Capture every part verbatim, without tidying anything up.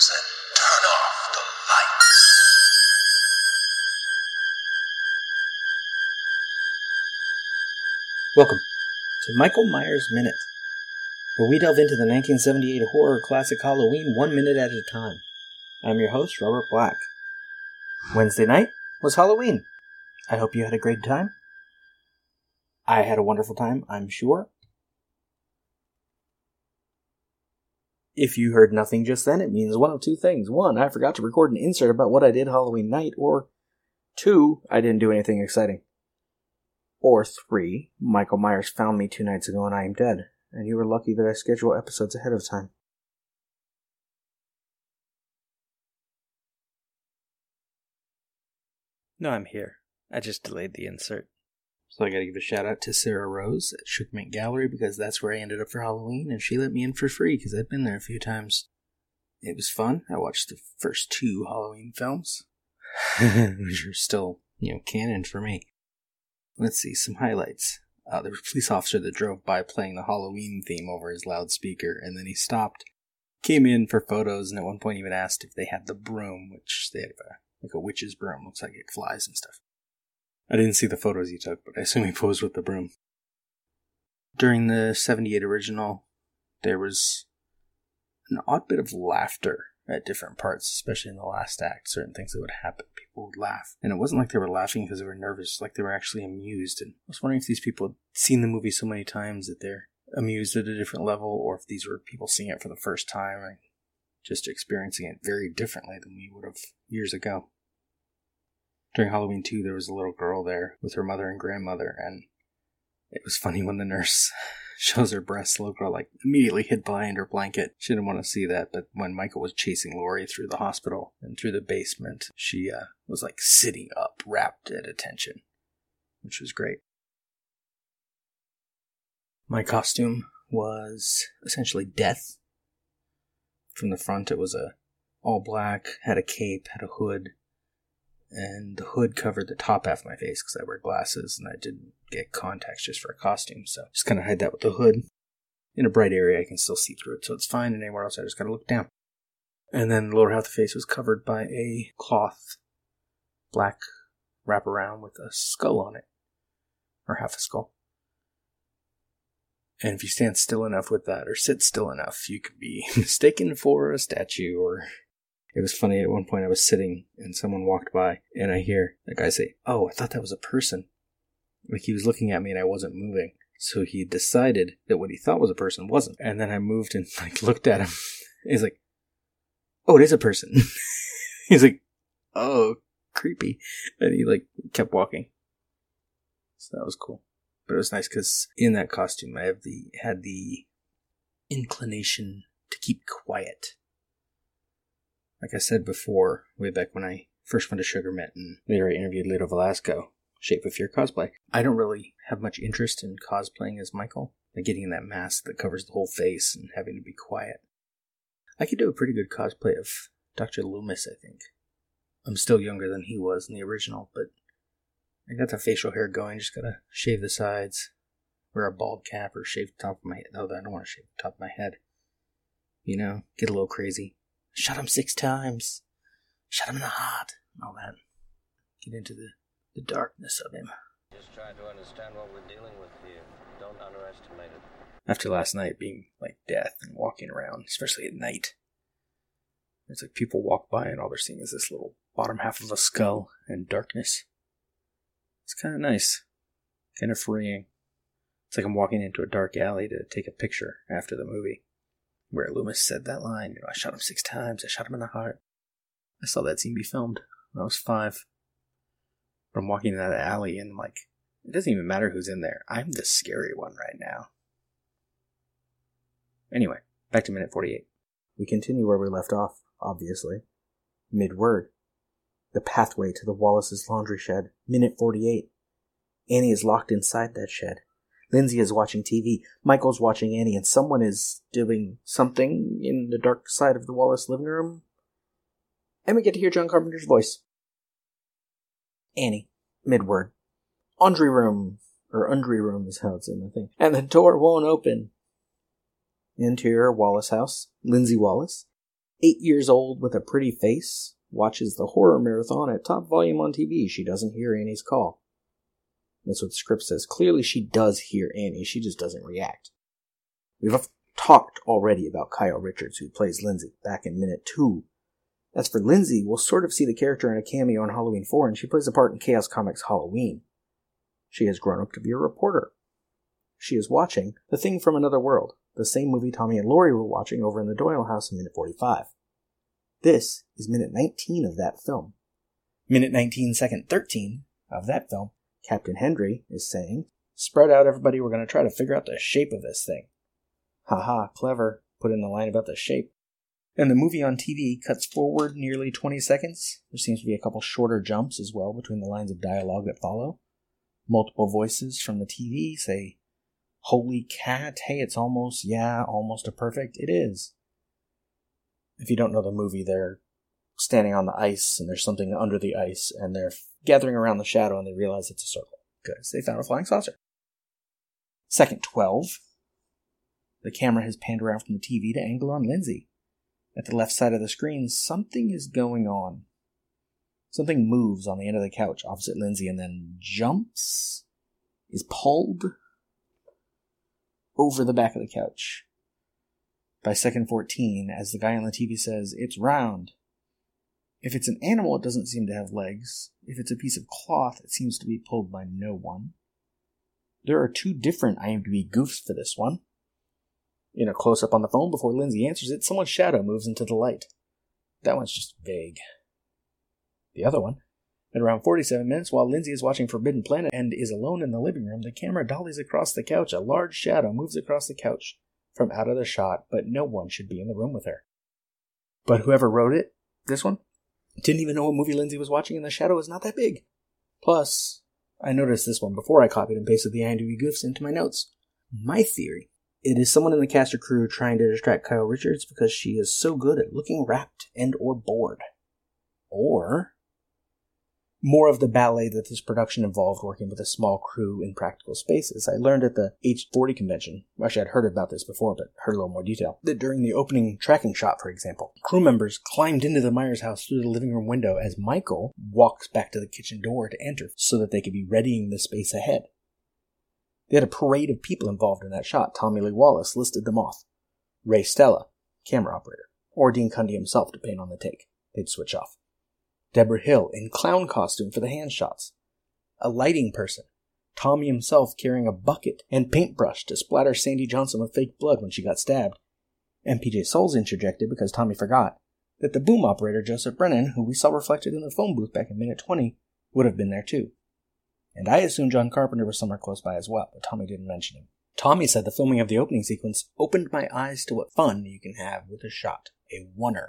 rooms and turn off the lights. Welcome to Michael Myers Minute, where we delve into the nineteen seventy-eight horror classic Halloween one minute at a time. I'm your host, Robert Black. Wednesday night was Halloween. I hope you had a great time. I had a wonderful time, I'm sure. If you heard nothing just then, it means one of two things. One, I forgot to record an insert about what I did Halloween night, or two, I didn't do anything exciting. Or three, Michael Myers found me two nights ago and I am dead, and you were lucky that I scheduled episodes ahead of time. No, I'm here. I just delayed the insert. So I gotta give a shout out to Sarah Rose at Sugarmynt Gallery, because that's where I ended up for Halloween, and she let me in for free because I'd been there a few times. It was fun. I watched the first two Halloween films, which are still, you know, canon for me. Let's see, some highlights. Uh, there was a police officer that drove by playing the Halloween theme over his loudspeaker, and then he stopped, came in for photos, and at one point even asked if they had the broom, which they have a, like a witch's broom. Looks like it flies and stuff. I didn't see the photos he took, but I assume he posed with the broom. During the seventy-eight original, there was an odd bit of laughter at different parts, especially in the last act. Certain things that would happen, people would laugh. And it wasn't like they were laughing because they were nervous, like they were actually amused. And I was wondering if these people had seen the movie so many times that they're amused at a different level, or if these were people seeing it for the first time and just experiencing it very differently than we would have years ago. During Halloween two, there was a little girl there with her mother and grandmother, and it was funny when the nurse shows her breasts. The little girl, like, immediately hid behind her blanket. She didn't want to see that, but when Michael was chasing Lori through the hospital and through the basement, she uh, was, like, sitting up, rapt at attention, which was great. My costume was essentially death. From the front, it was a all black, had a cape, had a hood. And the hood covered the top half of my face because I wear glasses and I didn't get contacts just for a costume. So just kind of hide that with the hood. In a bright area, I can still see through it, so it's fine. And anywhere else, I just got to look down. And then the lower half of the face was covered by a cloth black wraparound with a skull on it. Or half a skull. And if you stand still enough with that or sit still enough, you could be mistaken for a statue or... It was funny, at one point I was sitting and someone walked by and I hear that guy say, "Oh, I thought that was a person." Like, he was looking at me and I wasn't moving. So he decided that what he thought was a person wasn't. And then I moved and, like, looked at him. He's like, "Oh, it is a person." He's like, "Oh, creepy." And he, like, kept walking. So that was cool. But it was nice because in that costume I have the had the inclination to keep quiet. Like I said before, way back when I first went to Sugarmynt and later I interviewed Lito Velasco, Shape of Fear cosplay, I don't really have much interest in cosplaying as Michael, like getting in that mask that covers the whole face and having to be quiet. I could do a pretty good cosplay of Doctor Loomis, I think. I'm still younger than he was in the original, but I got the facial hair going, just gotta shave the sides, wear a bald cap or shave the top of my head. No, I don't want to shave the top of my head. You know, get a little crazy. Shot him six times. Shot him in the heart. And all that. Get into the, the darkness of him. Just try to understand what we're dealing with here. Don't underestimate it. After last night being like death and walking around, especially at night, it's like people walk by and all they're seeing is this little bottom half of a skull and darkness. It's kind of nice. Kind of freeing. It's like I'm walking into a dark alley to take a picture after the movie. Where Loomis said that line, you know, "I shot him six times, I shot him in the heart." I saw that scene be filmed when I was five. But I'm walking in that alley and I'm like, it doesn't even matter who's in there. I'm the scary one right now. Anyway, back to minute forty-eight. We continue where we left off, obviously. Mid-word. The pathway to the Wallace's laundry shed. Minute forty-eight. Annie is locked inside that shed. Lindsey is watching T V, Michael's watching Annie, and someone is doing something in the dark side of the Wallace living room. And we get to hear John Carpenter's voice. Annie, mid-word. Laundry room, or undry room is how it's in the thing. And the door won't open. Interior Wallace house, Lindsey Wallace. eight years old with a pretty face, watches the horror marathon at top volume on T V. She doesn't hear Annie's call. That's what the script says. Clearly she does hear Annie, she just doesn't react. We've talked already about Kyle Richards, who plays Lindsey, back in Minute two. As for Lindsey, we'll sort of see the character in a cameo in Halloween four, and she plays a part in Chaos Comics Halloween. She has grown up to be a reporter. She is watching The Thing from Another World, the same movie Tommy and Laurie were watching over in the Doyle house in Minute forty-five. This is Minute nineteen of that film. Minute nineteen, second thirteen of that film, Captain Hendry is saying, "Spread out, everybody, we're going to try to figure out the shape of this thing." Haha, clever, put in the line about the shape. And the movie on T V cuts forward nearly twenty seconds. There seems to be a couple shorter jumps as well between the lines of dialogue that follow. Multiple voices from the T V say, "Holy cat, hey, it's almost, yeah, almost a perfect, it is." If you don't know the movie, they're standing on the ice and there's something under the ice and they're gathering around the shadow and they realize it's a circle because they found a flying saucer. Second twelve. The camera has panned around from the T V to angle on Lindsey. At the left side of the screen, something is going on. Something moves on the end of the couch opposite Lindsey and then jumps, is pulled over the back of the couch. By second fourteen, as the guy on the T V says, "It's round." If it's an animal, it doesn't seem to have legs. If it's a piece of cloth, it seems to be pulled by no one. There are two different IMDb goofs for this one. In a close-up on the phone before Lindsey answers it, someone's shadow moves into the light. That one's just vague. The other one, at around forty-seven minutes, while Lindsey is watching Forbidden Planet and is alone in the living room, the camera dollies across the couch. A large shadow moves across the couch from out of the shot, but no one should be in the room with her. But whoever wrote it, this one, didn't even know what movie Lindsey was watching, and the shadow is not that big. Plus, I noticed this one before I copied and pasted the IMDb goofs into my notes. My theory. It is someone in the cast or crew trying to distract Kyle Richards because she is so good at looking rapt and or bored. Or more of the ballet that this production involved, working with a small crew in practical spaces. I learned at the H forty convention, actually I'd heard about this before, but heard a little more detail, that during the opening tracking shot, for example, crew members climbed into the Myers house through the living room window as Michael walks back to the kitchen door to enter so that they could be readying the space ahead. They had a parade of people involved in that shot. Tommy Lee Wallace listed them off. Ray Stella, camera operator, or Dean Cundey himself to paint on the take. They'd switch off. Deborah Hill in clown costume for the hand shots. A lighting person. Tommy himself carrying a bucket and paintbrush to splatter Sandy Johnson with fake blood when she got stabbed. And P J Soles interjected, because Tommy forgot, that the boom operator Joseph Brennan, who we saw reflected in the phone booth back in Minute twenty, would have been there too. And I assume John Carpenter was somewhere close by as well, but Tommy didn't mention him. Tommy said the filming of the opening sequence opened my eyes to what fun you can have with a shot, a oneer.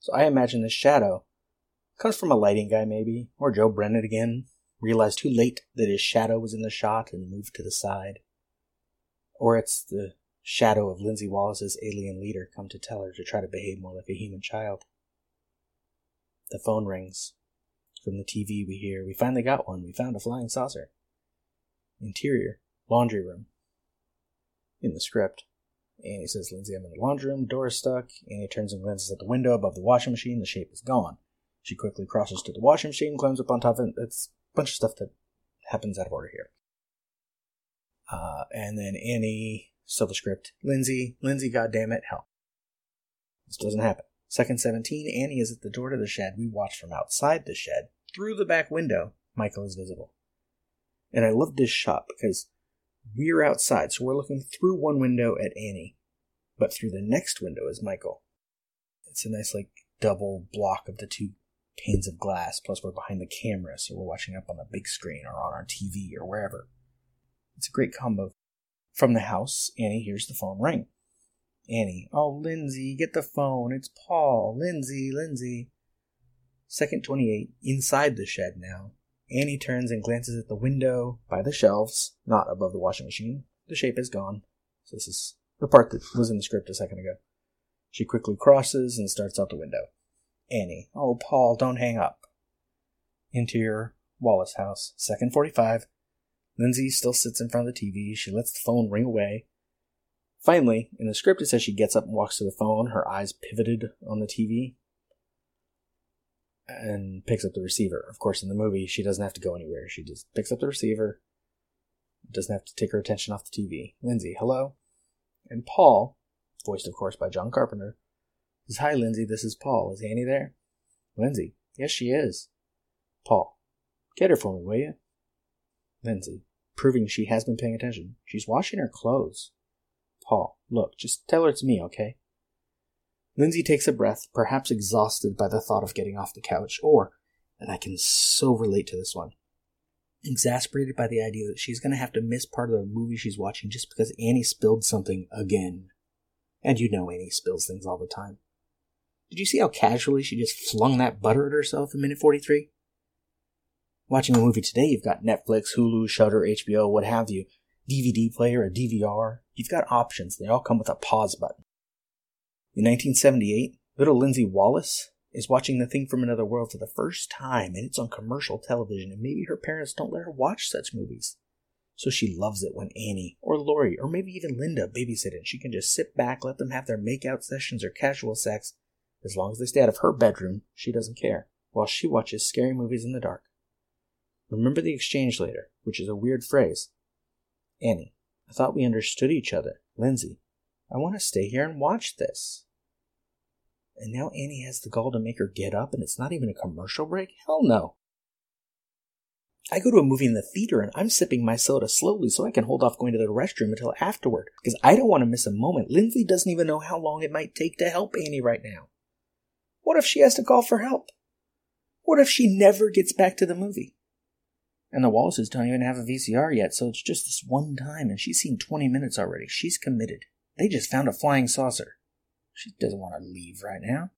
So I imagine this shadow comes from a lighting guy maybe, or Joe Brennan again, realized too late that his shadow was in the shot and moved to the side. Or it's the shadow of Lindsey Wallace's alien leader come to tell her to try to behave more like a human child. The phone rings. From the T V we hear, "We finally got one. We found a flying saucer." Interior, laundry room. In the script, Annie says, "Lindsey, I'm in the laundry room. Door is stuck." Annie turns and glances at the window above the washing machine. The shape is gone. She quickly crosses to the washing machine, climbs up on top of it. It's a bunch of stuff that happens out of order here. Uh, and then Annie, still the script, Lindsey, Lindsey, goddammit, help. This doesn't happen. Second seventeen, Annie is at the door to the shed. We watch from outside the shed. Through the back window, Michael is visible. And I love this shot because we're outside, so we're looking through one window at Annie, but through the next window is Michael. It's a nice, like, double block of the two panes of glass, plus we're behind the camera, so we're watching up on the big screen or on our T V or wherever. It's a great combo. From the house, Annie hears the phone ring. Annie, "Oh, Lindsey, get the phone. It's Paul. Lindsey, Lindsey." Second twenty-eight, inside the shed now. Annie turns and glances at the window by the shelves, not above the washing machine. The shape is gone. So this is the part that was in the script a second ago. She quickly crosses and starts out the window. Annie, "Oh, Paul, don't hang up." Interior, Wallace house. Second forty-five, Lindsey still sits in front of the T V. She lets the phone ring away. Finally, in the script, it says she gets up and walks to the phone, her eyes pivoted on the T V, and picks up the receiver. Of course, in the movie, she doesn't have to go anywhere. She just picks up the receiver, doesn't have to take her attention off the T V. Lindsay, hello? And Paul, voiced, of course, by John Carpenter, says, "Hi, Lindsay, this is Paul. Is Annie there?" Lindsay, yes, she is. Paul, get her for me, will you? Lindsay, proving she has been paying attention. She's washing her clothes. Paul, look, just tell her it's me, okay? Lindsay takes a breath, perhaps exhausted by the thought of getting off the couch, or, and I can so relate to this one, exasperated by the idea that she's going to have to miss part of the movie she's watching just because Annie spilled something again. And you know Annie spills things all the time. Did you see how casually she just flung that butter at herself in minute forty-three? Watching a movie today, you've got Netflix, Hulu, Shudder, H B O, what have you, D V D player, a D V R. You've got options. They all come with a pause button. In nineteen seventy-eight, little Lindsey Wallace is watching The Thing from Another World for the first time, and it's on commercial television, and maybe her parents don't let her watch such movies. So she loves it when Annie, or Lori, or maybe even Linda babysit it. She can just sit back, let them have their make-out sessions or casual sex. As long as they stay out of her bedroom, she doesn't care, while she watches scary movies in the dark. Remember the exchange later, which is a weird phrase. Annie, I thought we understood each other. Lindsay, I want to stay here and watch this. And now Annie has the gall to make her get up, and it's not even a commercial break? Hell no. I go to a movie in the theater, and I'm sipping my soda slowly so I can hold off going to the restroom until afterward, because I don't want to miss a moment. Lindsay doesn't even know how long it might take to help Annie right now. What if she has to call for help? What if she never gets back to the movie? And the Wallaces don't even have a V C R yet, so it's just this one time, and she's seen twenty minutes already. She's committed. They just found a flying saucer. She doesn't want to leave right now.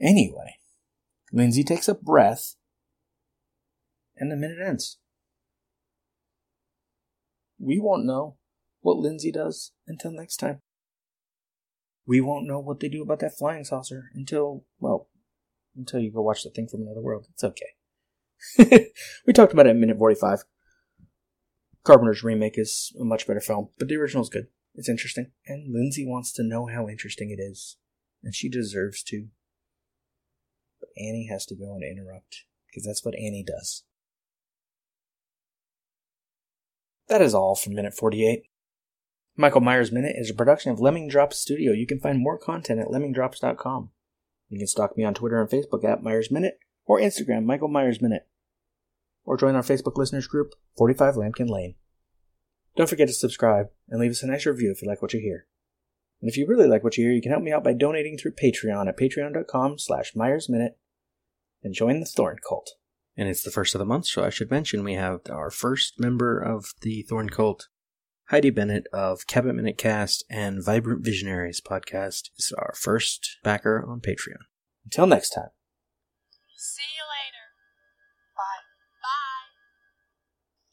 Anyway, Lindsay takes a breath, and the minute ends. We won't know what Lindsay does until next time. We won't know what they do about that flying saucer until, well, until you go watch The Thing from Another World. It's okay. We talked about it in minute forty-five. Carpenter's remake is a much better film, but the original's good. It's interesting, and Lindsay wants to know how interesting it is, and she deserves to. But Annie has to go and interrupt, because that's what Annie does. That is all from minute forty-eight. Michael Myers Minute is a production of Lemming Drops Studio. You can find more content at lemming drops dot com. You can stalk me on Twitter and Facebook at Myers Minute, or Instagram, Michael Myers Minute. Or join our Facebook listeners group, forty-five Lampkin Lane. Don't forget to subscribe and leave us a nice review if you like what you hear. And if you really like what you hear, you can help me out by donating through Patreon at patreon.com slash Myers Minute and join the Thorn Cult. And it's the first of the month, so I should mention we have our first member of the Thorn Cult, Heidi Bennett of Cabin Minute Cast and Vibrant Visionaries Podcast, is our first backer on Patreon. Until next time. See you later. Bye. Bye.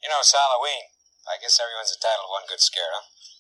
You know, it's Halloween. I guess everyone's entitled to one good scare, huh?